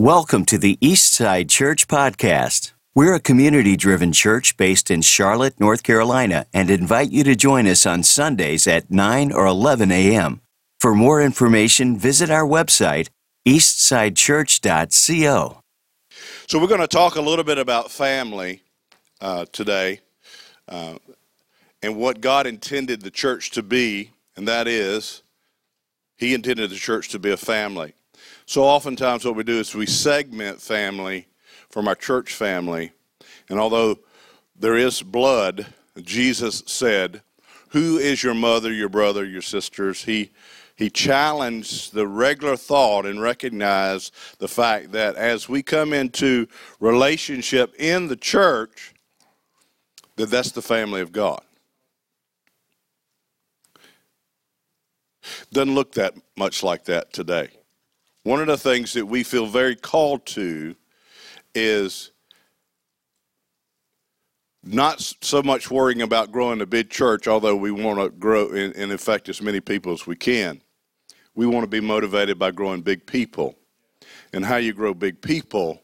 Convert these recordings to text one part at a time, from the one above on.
Welcome to the Eastside Church Podcast. We're a community-driven church based in Charlotte, North Carolina, and invite you to join us on Sundays at 9 or 11 a.m. For more information, visit our website, eastsidechurch.co. So we're going to talk a little bit about family today and what God intended the church to be, and that is He intended the church to be a family. So oftentimes what we do is we segment family from our church family. And although there is blood, Jesus said, who is your mother, your brother, your sisters? He challenged the regular thought and recognized the fact that as we come into relationship in the church, that that's the family of God. Doesn't look that much like that today. One of the things that we feel very called to is not so much worrying about growing a big church, although we want to grow and affect as many people as we can. We want to be motivated by growing big people. And how you grow big people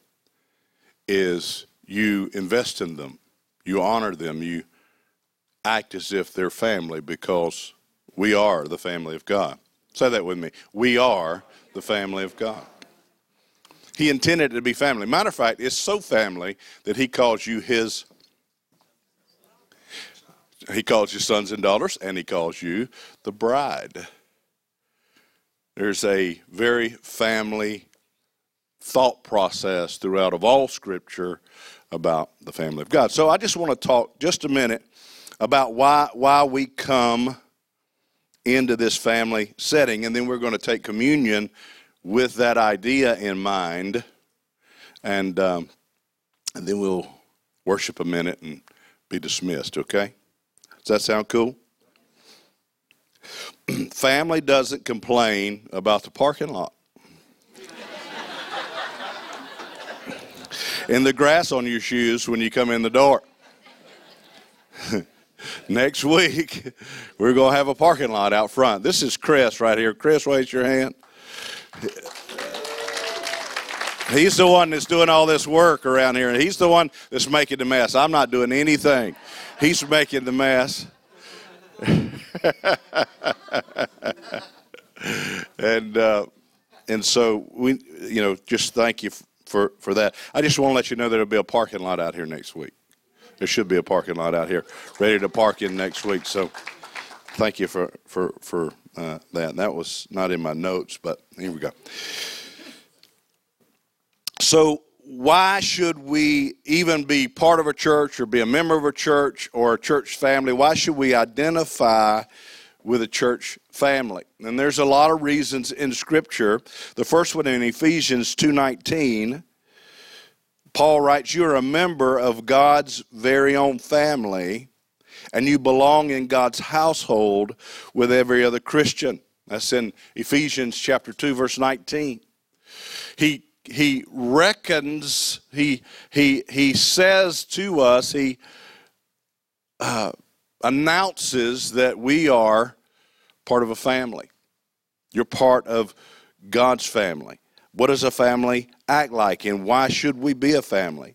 is you invest in them, you honor them, you act as if they're family, because we are the family of God. Say that with me. We are the family of God. He intended it to be family. Matter of fact, it's so family that He calls you His. He calls you sons and daughters, and He calls you the bride. There's a very family thought process throughout of all Scripture about the family of God. So I just want to talk just a minute about why we come into this family setting, and then we're going to take communion with that idea in mind, and then we'll worship a minute and be dismissed, okay? Does that sound cool? Family doesn't complain about the parking lot and the grass on your shoes when you come in the door. Next week, we're going to have a parking lot out front. This is Chris right here. Chris, raise your hand. He's the one that's doing all this work around here, and he's the one that's making the mess. I'm not doing anything. He's making the mess. And so we, just thank you for that. I just want to let you know there'll be a parking lot out here next week. There should be a parking lot out here ready to park in next week. So thank you for that. That was not in my notes, but here we go. So why should we even be part of a church or be a member of a church or a church family? Why should we identify with a church family? And there's a lot of reasons in Scripture. The first one in Ephesians 2:19, Paul writes, you're a member of God's very own family, and you belong in God's household with every other Christian. That's in Ephesians chapter 2, verse 19. He reckons, he says to us, he announces that we are part of a family. You're part of God's family. What does a family act like, and why should we be a family?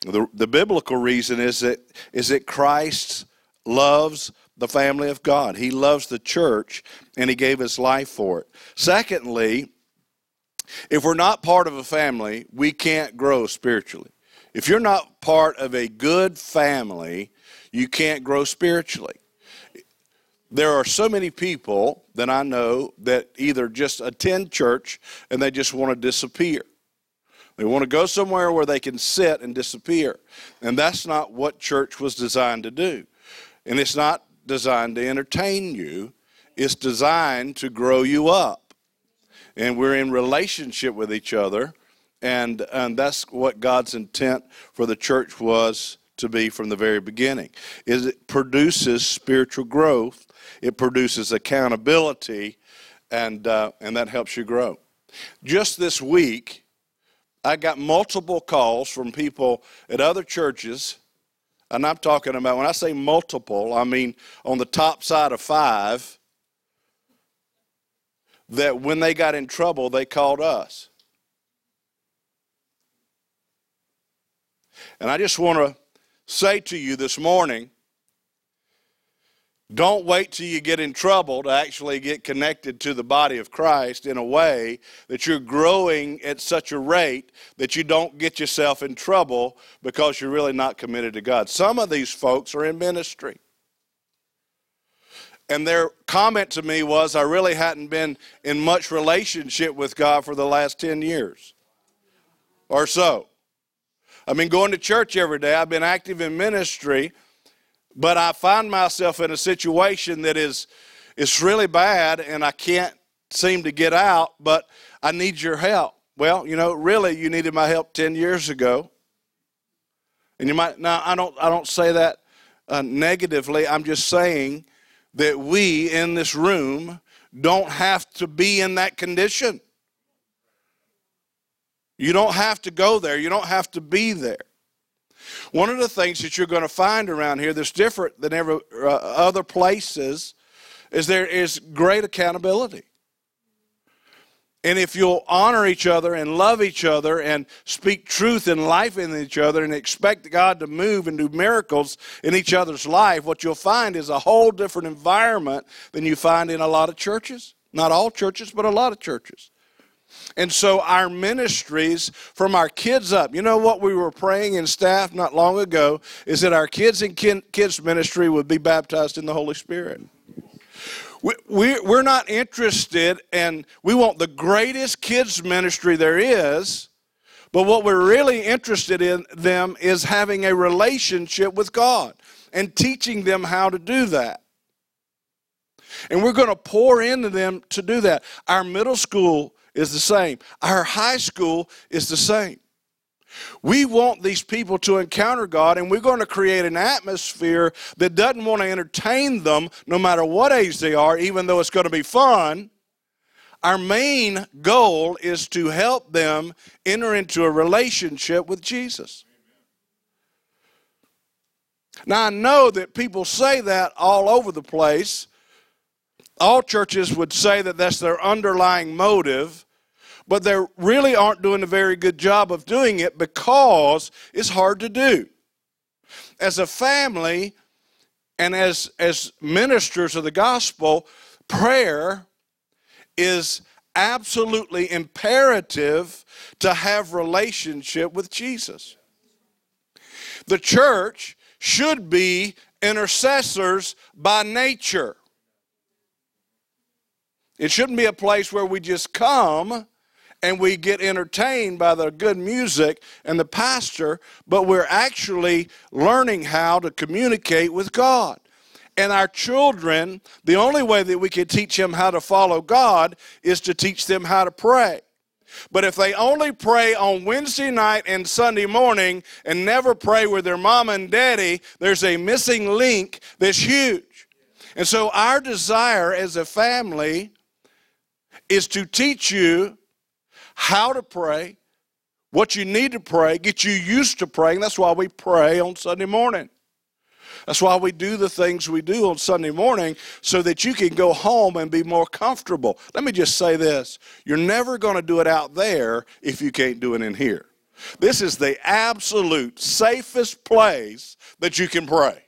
The biblical reason is that Christ loves the family of God. He loves the church, and He gave His life for it. Secondly, if we're not part of a family, we can't grow spiritually. If you're not part of a good family, you can't grow spiritually. There are so many people that I know that either just attend church and they just want to disappear. They want to go somewhere where they can sit and disappear. And that's not what church was designed to do. And it's not designed to entertain you. It's designed to grow you up. And we're in relationship with each other. And that's what God's intent for the church was to be from the very beginning, is it produces spiritual growth. It produces accountability, and that helps you grow. Just this week, I got multiple calls from people at other churches, and I'm talking about, when I say multiple, I mean on the top side of 5, that when they got in trouble, they called us. And I just want to say to you this morning, don't wait till you get in trouble to actually get connected to the body of Christ in a way that you're growing at such a rate that you don't get yourself in trouble because you're really not committed to God. Some of these folks are in ministry. And their comment to me was, I really hadn't been in much relationship with God for the last 10 years or so. I've been going to church every day. I've been active in ministry. But I find myself in a situation that it's really bad, and I can't seem to get out, but I need your help. Well, you know, really, you needed my help 10 years ago. And you might, now, I don't say that negatively. I'm just saying that we in this room don't have to be in that condition. You don't have to go there. You don't have to be there. One of the things that you're going to find around here that's different than ever other places is there is great accountability. And if you'll honor each other and love each other and speak truth and life in each other and expect God to move and do miracles in each other's life, what you'll find is a whole different environment than you find in a lot of churches. Not all churches, but a lot of churches. And so our ministries from our kids up, you know what we were praying in staff not long ago is that our kids and kids ministry would be baptized in the Holy Spirit. We're not interested, and we want the greatest kids ministry there is, but what we're really interested in them is having a relationship with God and teaching them how to do that. And we're going to pour into them to do that. Our middle school is the same. Our high school is the same. We want these people to encounter God, and we're going to create an atmosphere that doesn't want to entertain them no matter what age they are, even though it's going to be fun. Our main goal is to help them enter into a relationship with Jesus. Now, I know that people say that all over the place. All churches would say that that's their underlying motive, but they really aren't doing a very good job of doing it because it's hard to do. As a family and as ministers of the gospel, prayer is absolutely imperative to have relationship with Jesus. The church should be intercessors by nature. It shouldn't be a place where we just come and we get entertained by the good music and the pastor, but we're actually learning how to communicate with God. And our children, the only way that we can teach them how to follow God is to teach them how to pray. But if they only pray on Wednesday night and Sunday morning and never pray with their mom and daddy, there's a missing link that's huge. And so our desire as a family is to teach you how to pray, what you need to pray, get you used to praying. That's why we pray on Sunday morning. That's why we do the things we do on Sunday morning so that you can go home and be more comfortable. Let me just say this. You're never going to do it out there if you can't do it in here. This is the absolute safest place that you can pray.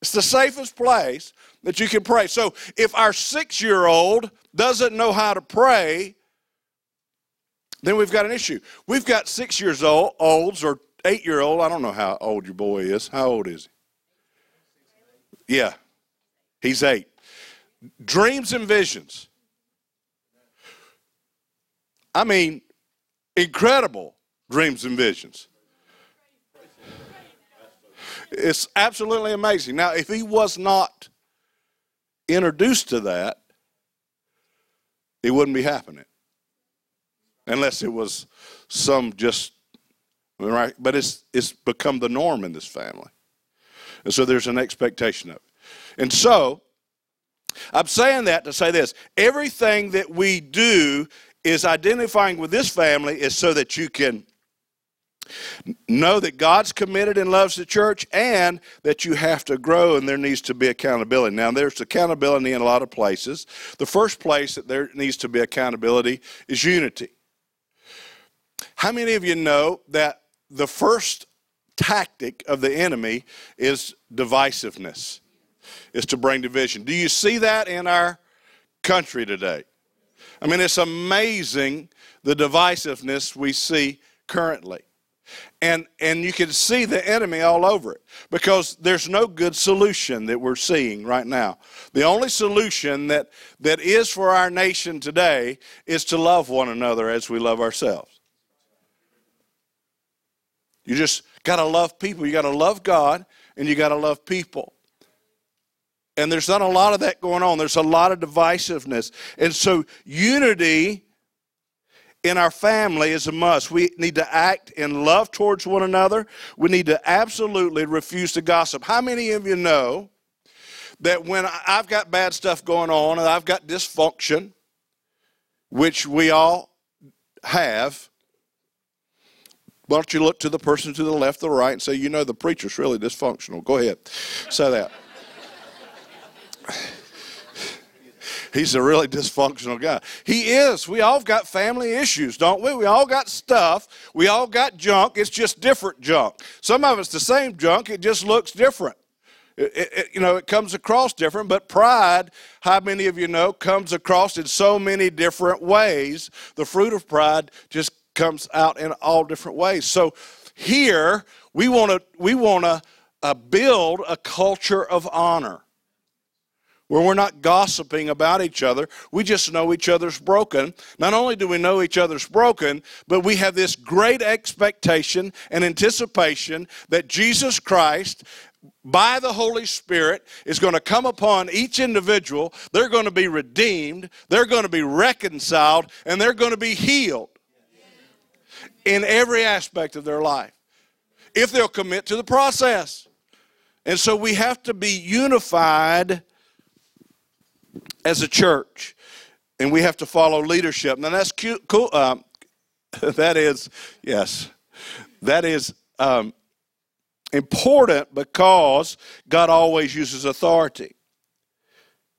It's the safest place that you can pray. So if our 6-year-old doesn't know how to pray, then we've got an issue. We've got 6-year-olds or 8-year-old. I don't know how old your boy is. How old is he? Yeah, he's 8. Dreams and visions. I mean, incredible dreams and visions. It's absolutely amazing. Now, if he was not introduced to that, it wouldn't be happening. Unless it was some just, right? But it's become the norm in this family. And so there's an expectation of it. And so I'm saying that to say this. Everything that we do is identifying with this family is so that you can know that God's committed and loves the church and that you have to grow and there needs to be accountability. Now, there's accountability in a lot of places. The first place that there needs to be accountability is unity. How many of you know that the first tactic of the enemy is divisiveness, is to bring division. Do you see that in our country today? I mean, it's amazing the divisiveness we see currently. And you can see the enemy all over it because there's no good solution that we're seeing right now. The only solution that is for our nation today is to love one another as we love ourselves. You just got to love people. You got to love God, and you got to love people. And there's not a lot of that going on. There's a lot of divisiveness. And so unity in our family is a must. We need to act in love towards one another. We need to absolutely refuse to gossip. How many of you know that when I've got bad stuff going on and I've got dysfunction, which we all have, why don't you look to the person to the left, the right, and say, you know, the preacher's really dysfunctional. Go ahead, say that. He's a really dysfunctional guy. He is. We all got family issues, don't we? We all got stuff. We all got junk. It's just different junk. Some of it's the same junk. It just looks different. It comes across different, but pride, how many of you know, comes across in so many different ways. The fruit of pride just comes out in all different ways. So here we want to build a culture of honor, where we're not gossiping about each other. We just know each other's broken. Not only do we know each other's broken, but we have this great expectation and anticipation that Jesus Christ, by the Holy Spirit, is going to come upon each individual. They're going to be redeemed. They're going to be reconciled, and they're going to be healed in every aspect of their life, if they'll commit to the process. And so we have to be unified as a church, and we have to follow leadership. Now that's cute, cool. That is important because God always uses authority.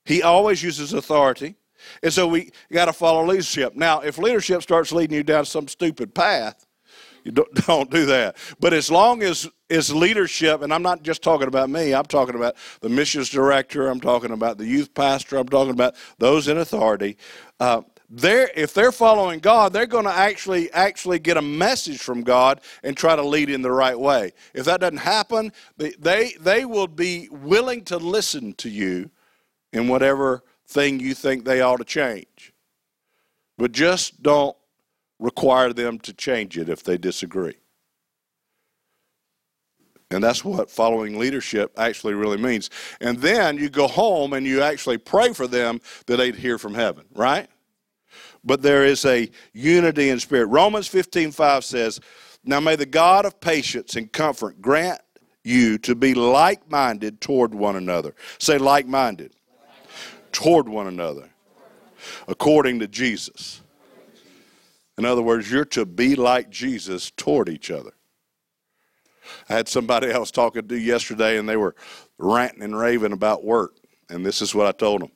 He always uses authority, and so we got to follow leadership. Now, if leadership starts leading you down some stupid path, you don't do that. But as long as leadership, and I'm not just talking about me, I'm talking about the missions director, I'm talking about the youth pastor, I'm talking about those in authority. If they're following God, they're going to actually get a message from God and try to lead in the right way. If that doesn't happen, they will be willing to listen to you in whatever thing you think they ought to change. But just don't require them to change it if they disagree. And that's what following leadership actually really means. And then you go home and you actually pray for them that they'd hear from heaven, right? But there is a unity in spirit. Romans 15:5 says, "Now may the God of patience and comfort grant you to be like-minded toward one another." Say like-minded. Toward one another. According to Jesus. In other words, you're to be like Jesus toward each other. I had somebody I was talking to yesterday, and they were ranting and raving about work, and this is what I told them.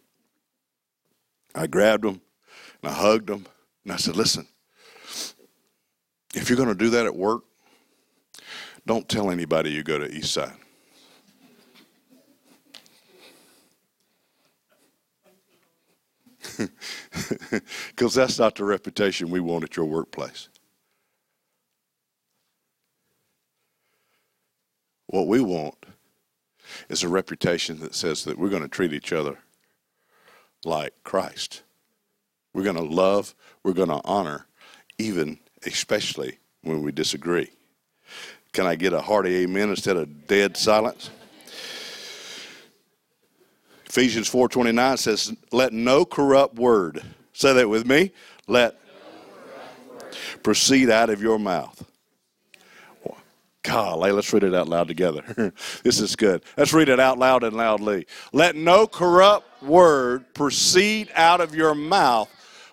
I grabbed them, and I hugged them, and I said, listen, if you're going to do that at work, don't tell anybody you go to Eastside. Because that's not the reputation we want at your workplace. What we want is a reputation that says that we're going to treat each other like Christ. We're going to love, we're going to honor, even especially when we disagree. Can I get a hearty amen instead of dead silence? Ephesians 4:29 says, let no corrupt word, say that with me, let no proceed out of your mouth. Golly, let's read it out loud together. This is good. Let's read it out loud and loudly. Let no corrupt word proceed out of your mouth,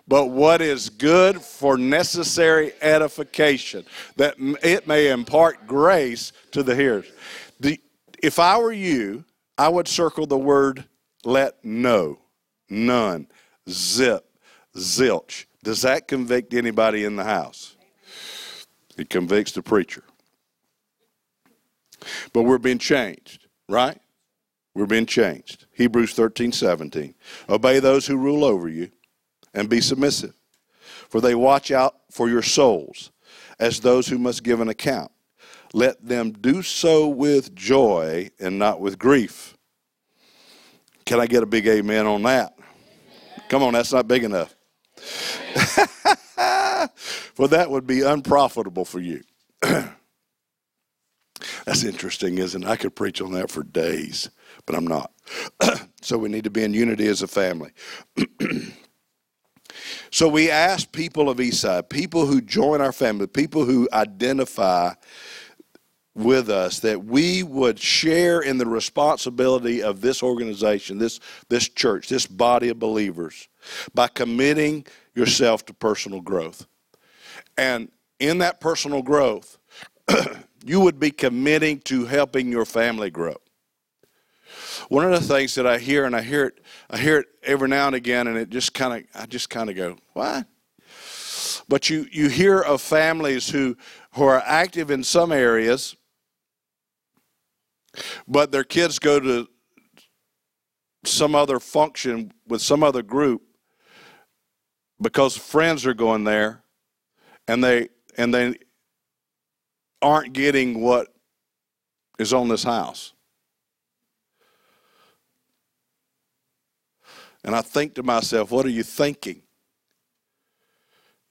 but what is good for necessary edification, that it may impart grace to the hearers. If I were you, I would circle the word let no, none, zip, zilch. Does that convict anybody in the house? It convicts the preacher. But we're being changed, right? We're being changed. Hebrews 13:17. Obey those who rule over you and be submissive, for they watch out for your souls as those who must give an account. Let them do so with joy and not with grief. Can I get a big amen on that? Come on, that's not big enough. For that would be unprofitable for you. That's interesting, isn't it? I could preach on that for days, but I'm not. So we need to be in unity as a family. So we ask people of Eastside, people who join our family, people who identify with us, that we would share in the responsibility of this organization, this church, this body of believers, by committing yourself to personal growth. And in that personal growth, you would be committing to helping your family grow. One of the things that I hear, and I hear it every now and again, and I just kind of go, what? But you hear of families who are active in some areas, but their kids go to some other function with some other group because friends are going there, and they aren't getting what is on this house. And I think to myself, what are you thinking?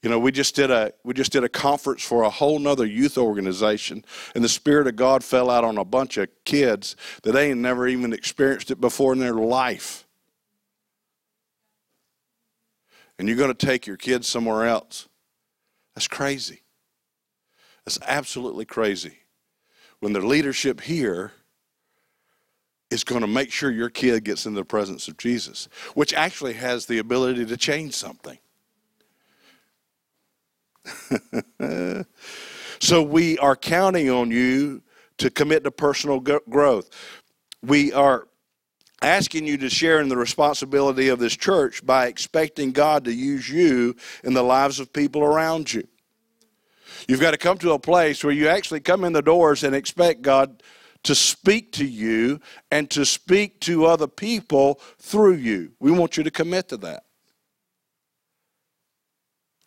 You know, we just did a conference for a whole nother youth organization, and the Spirit of God fell out on a bunch of kids that they ain't never even experienced it before in their life. And you're going to take your kids somewhere else. That's crazy. That's absolutely crazy. When their leadership here is going to make sure your kid gets into the presence of Jesus, which actually has the ability to change something. So we are counting on you to commit to personal growth. We are asking you to share in the responsibility of this church by expecting God to use you in the lives of people around you. You've got to come to a place where you actually come in the doors and expect God to speak to you and to speak to other people through you. We want you to commit to that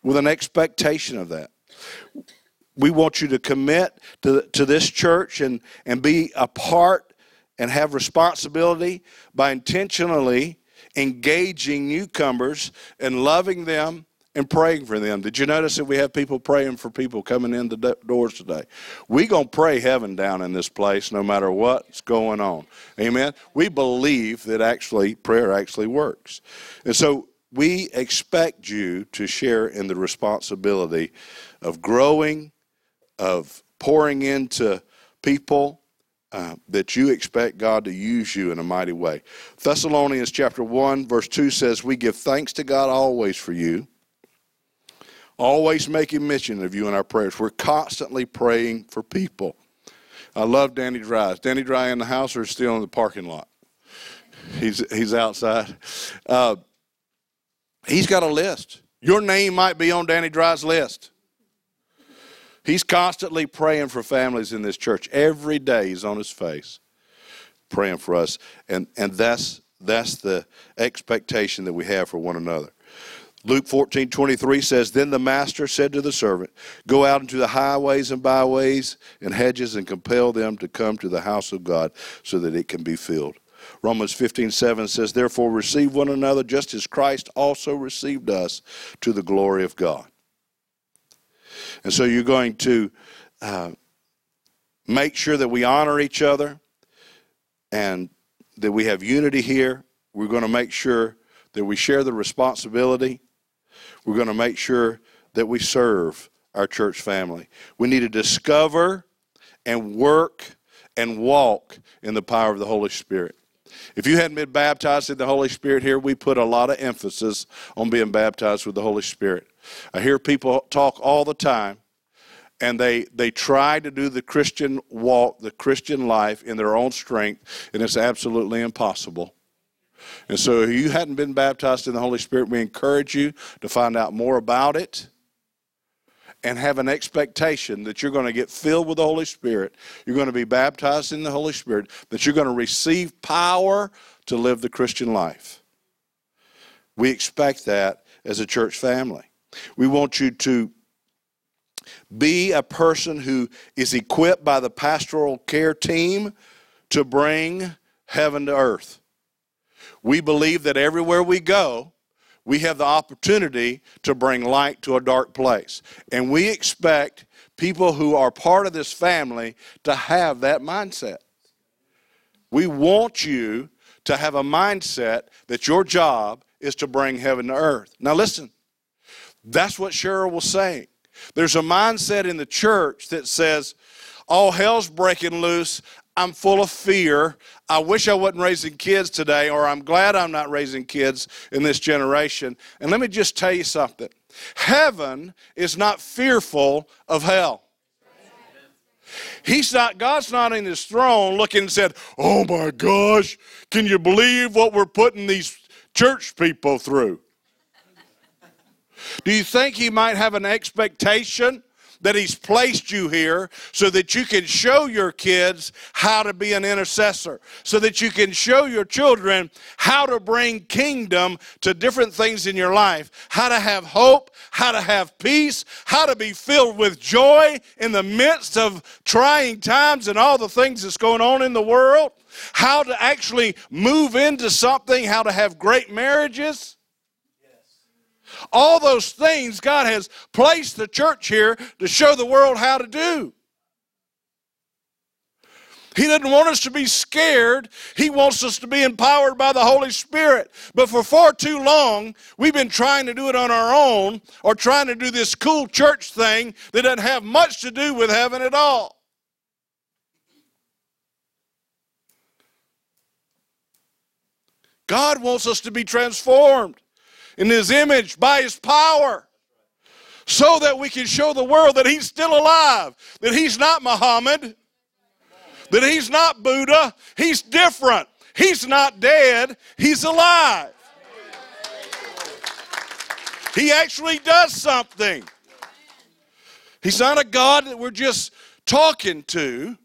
with an expectation of that. We want you to commit to this church and be a part and have responsibility by intentionally engaging newcomers and loving them and praying for them. Did you notice that we have people praying for people coming in the doors today? We're going to pray heaven down in this place no matter what's going on. Amen? We believe that actually prayer actually works. And so we expect you to share in the responsibility of growing, of pouring into people that you expect God to use you in a mighty way. Thessalonians chapter 1, verse 2 says, we give thanks to God always for you, always making mention of you in our prayers. We're constantly praying for people. I love Danny Dry. Is Danny Dry in the house or still in the parking lot? He's outside. He's got a list. Your name might be on Danny Dry's list. He's constantly praying for families in this church. Every day he's on his face praying for us. And that's the expectation that we have for one another. Luke 14:23 says, then the master said to the servant, go out into the highways and byways and hedges and compel them to come to the house of God so that it can be filled. Romans 15:7 says, therefore receive one another just as Christ also received us to the glory of God. And so you're going to make sure that we honor each other and that we have unity here. We're going to make sure that we share the responsibility. We're going to make sure that we serve our church family. We need to discover and work and walk in the power of the Holy Spirit. If you hadn't been baptized in the Holy Spirit here, we put a lot of emphasis on being baptized with the Holy Spirit. I hear people talk all the time, and they try to do the Christian walk, the Christian life in their own strength, and it's absolutely impossible. And so if you hadn't been baptized in the Holy Spirit, we encourage you to find out more about it and have an expectation that you're going to get filled with the Holy Spirit, you're going to be baptized in the Holy Spirit, that you're going to receive power to live the Christian life. We expect that as a church family. We want you to be a person who is equipped by the pastoral care team to bring heaven to earth. We believe that everywhere we go, we have the opportunity to bring light to a dark place. And we expect people who are part of this family to have that mindset. We want you to have a mindset that your job is to bring heaven to earth. Now listen, that's what Cheryl was saying. There's a mindset in the church that says, all hell's breaking loose, I'm full of fear, I wish I wasn't raising kids today, or I'm glad I'm not raising kids in this generation. And let me just tell you something. Heaven is not fearful of hell. God's not in his throne looking and said, oh my gosh, can you believe what we're putting these church people through? Do you think he might have an expectation that he's placed you here so that you can show your kids how to be an intercessor, so that you can show your children how to bring kingdom to different things in your life, how to have hope, how to have peace, how to be filled with joy in the midst of trying times and all the things that's going on in the world, how to actually move into something, how to have great marriages? All those things God has placed the church here to show the world how to do. He doesn't want us to be scared. He wants us to be empowered by the Holy Spirit. But for far too long, we've been trying to do it on our own or trying to do this cool church thing that doesn't have much to do with heaven at all. God wants us to be transformed in his image, by his power, so that we can show the world that he's still alive, that he's not Muhammad, that he's not Buddha, he's different. He's not dead, he's alive. He actually does something. He's not a God that we're just talking to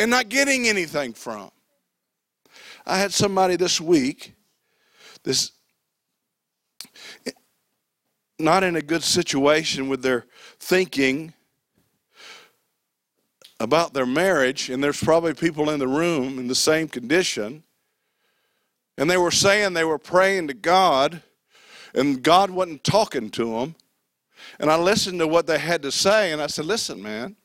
and not getting anything from. I had somebody this week, not in a good situation with their thinking about their marriage, and there's probably people in the room in the same condition, and they were saying they were praying to God, and God wasn't talking to them, and I listened to what they had to say, and I said, listen, man,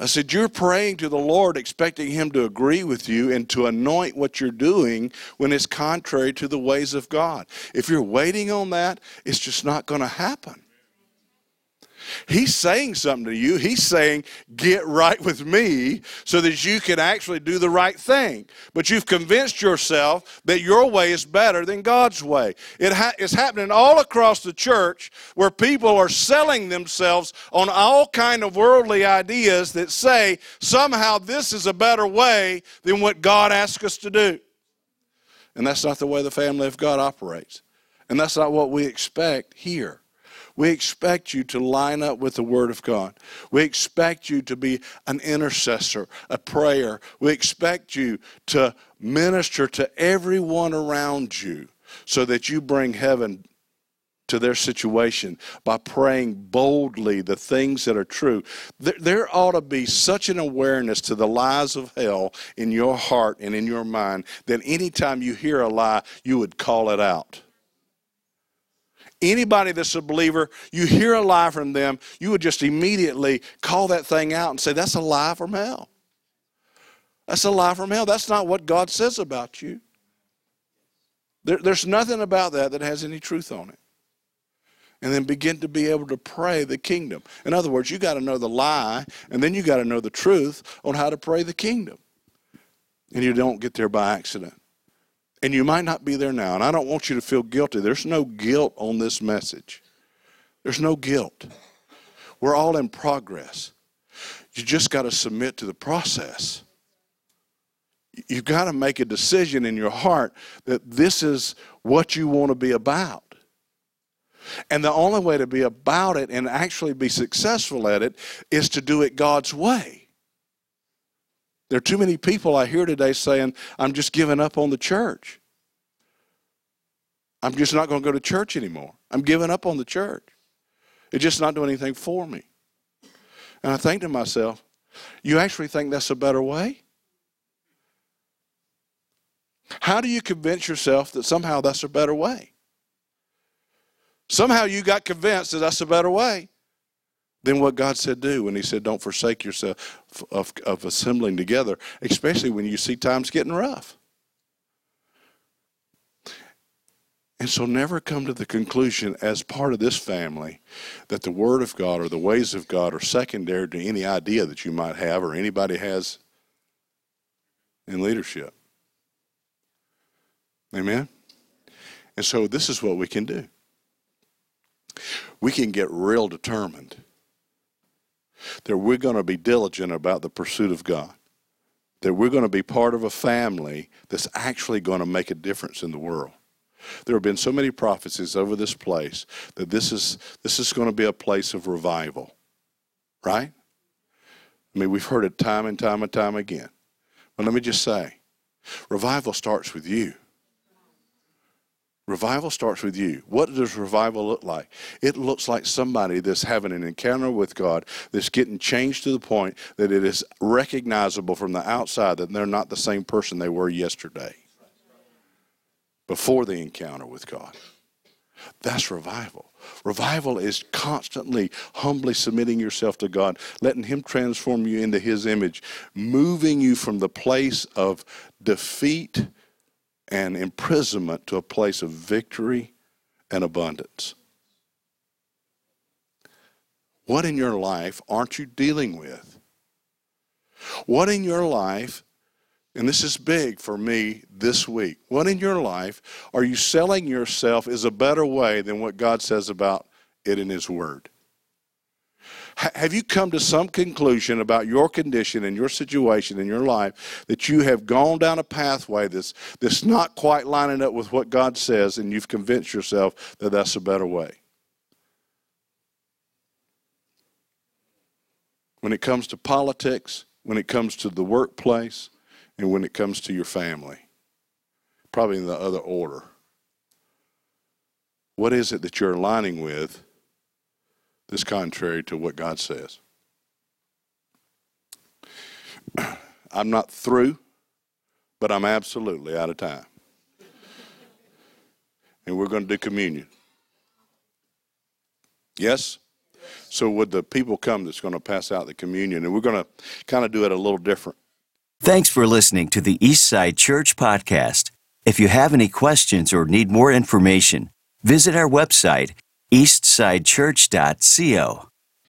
I said, you're praying to the Lord expecting him to agree with you and to anoint what you're doing when it's contrary to the ways of God. If you're waiting on that, it's just not going to happen. He's saying something to you. He's saying, get right with me so that you can actually do the right thing. But you've convinced yourself that your way is better than God's way. It's happening all across the church where people are selling themselves on all kind of worldly ideas that say somehow this is a better way than what God asks us to do. And that's not the way the family of God operates. And that's not what we expect here. We expect you to line up with the Word of God. We expect you to be an intercessor, a prayer. We expect you to minister to everyone around you so that you bring heaven to their situation by praying boldly the things that are true. There ought to be such an awareness to the lies of hell in your heart and in your mind that anytime you hear a lie, you would call it out. Anybody that's a believer, you hear a lie from them, you would just immediately call that thing out and say, that's a lie from hell. That's a lie from hell. That's not what God says about you. There's nothing about that that has any truth on it. And then begin to be able to pray the kingdom. In other words, you got to know the lie, and then you got to know the truth on how to pray the kingdom. And you don't get there by accident. And you might not be there now, and I don't want you to feel guilty. There's no guilt on this message. There's no guilt. We're all in progress. You just got to submit to the process. You've got to make a decision in your heart that this is what you want to be about. And the only way to be about it and actually be successful at it is to do it God's way. There are too many people I hear today saying, I'm just giving up on the church. I'm just not going to go to church anymore. I'm giving up on the church. It's just not doing anything for me. And I think to myself, you actually think that's a better way? How do you convince yourself that somehow that's a better way? Somehow you got convinced that that's a better way than what God said do when he said don't forsake yourself of assembling together, especially when you see times getting rough. And so never come to the conclusion as part of this family that the Word of God or the ways of God are secondary to any idea that you might have or anybody has in leadership. Amen? And so this is what we can do. We can get real determined that we're going to be diligent about the pursuit of God, that we're going to be part of a family that's actually going to make a difference in the world. There have been so many prophecies over this place that this is going to be a place of revival, right? I mean, we've heard it time and time and time again. But let me just say, revival starts with you. Revival starts with you. What does revival look like? It looks like somebody that's having an encounter with God, that's getting changed to the point that it is recognizable from the outside that they're not the same person they were yesterday before the encounter with God. That's revival. Revival is constantly, humbly submitting yourself to God, letting him transform you into his image, moving you from the place of defeat and imprisonment to a place of victory and abundance. What in your life aren't you dealing with? What in your life, and this is big for me this week, what in your life are you selling yourself is a better way than what God says about it in his word? Have you come to some conclusion about your condition and your situation in your life that you have gone down a pathway that's not quite lining up with what God says, and you've convinced yourself that that's a better way? When it comes to politics, when it comes to the workplace, and when it comes to your family, probably in the other order, what is it that you're aligning with that's contrary to what God says? I'm not through, but I'm absolutely out of time. And we're going to do communion. Yes? So would the people come that's going to pass out the communion, and we're going to kind of do it a little different. Thanks for listening to the Eastside Church Podcast. If you have any questions or need more information, visit our website, eastsidechurch.co.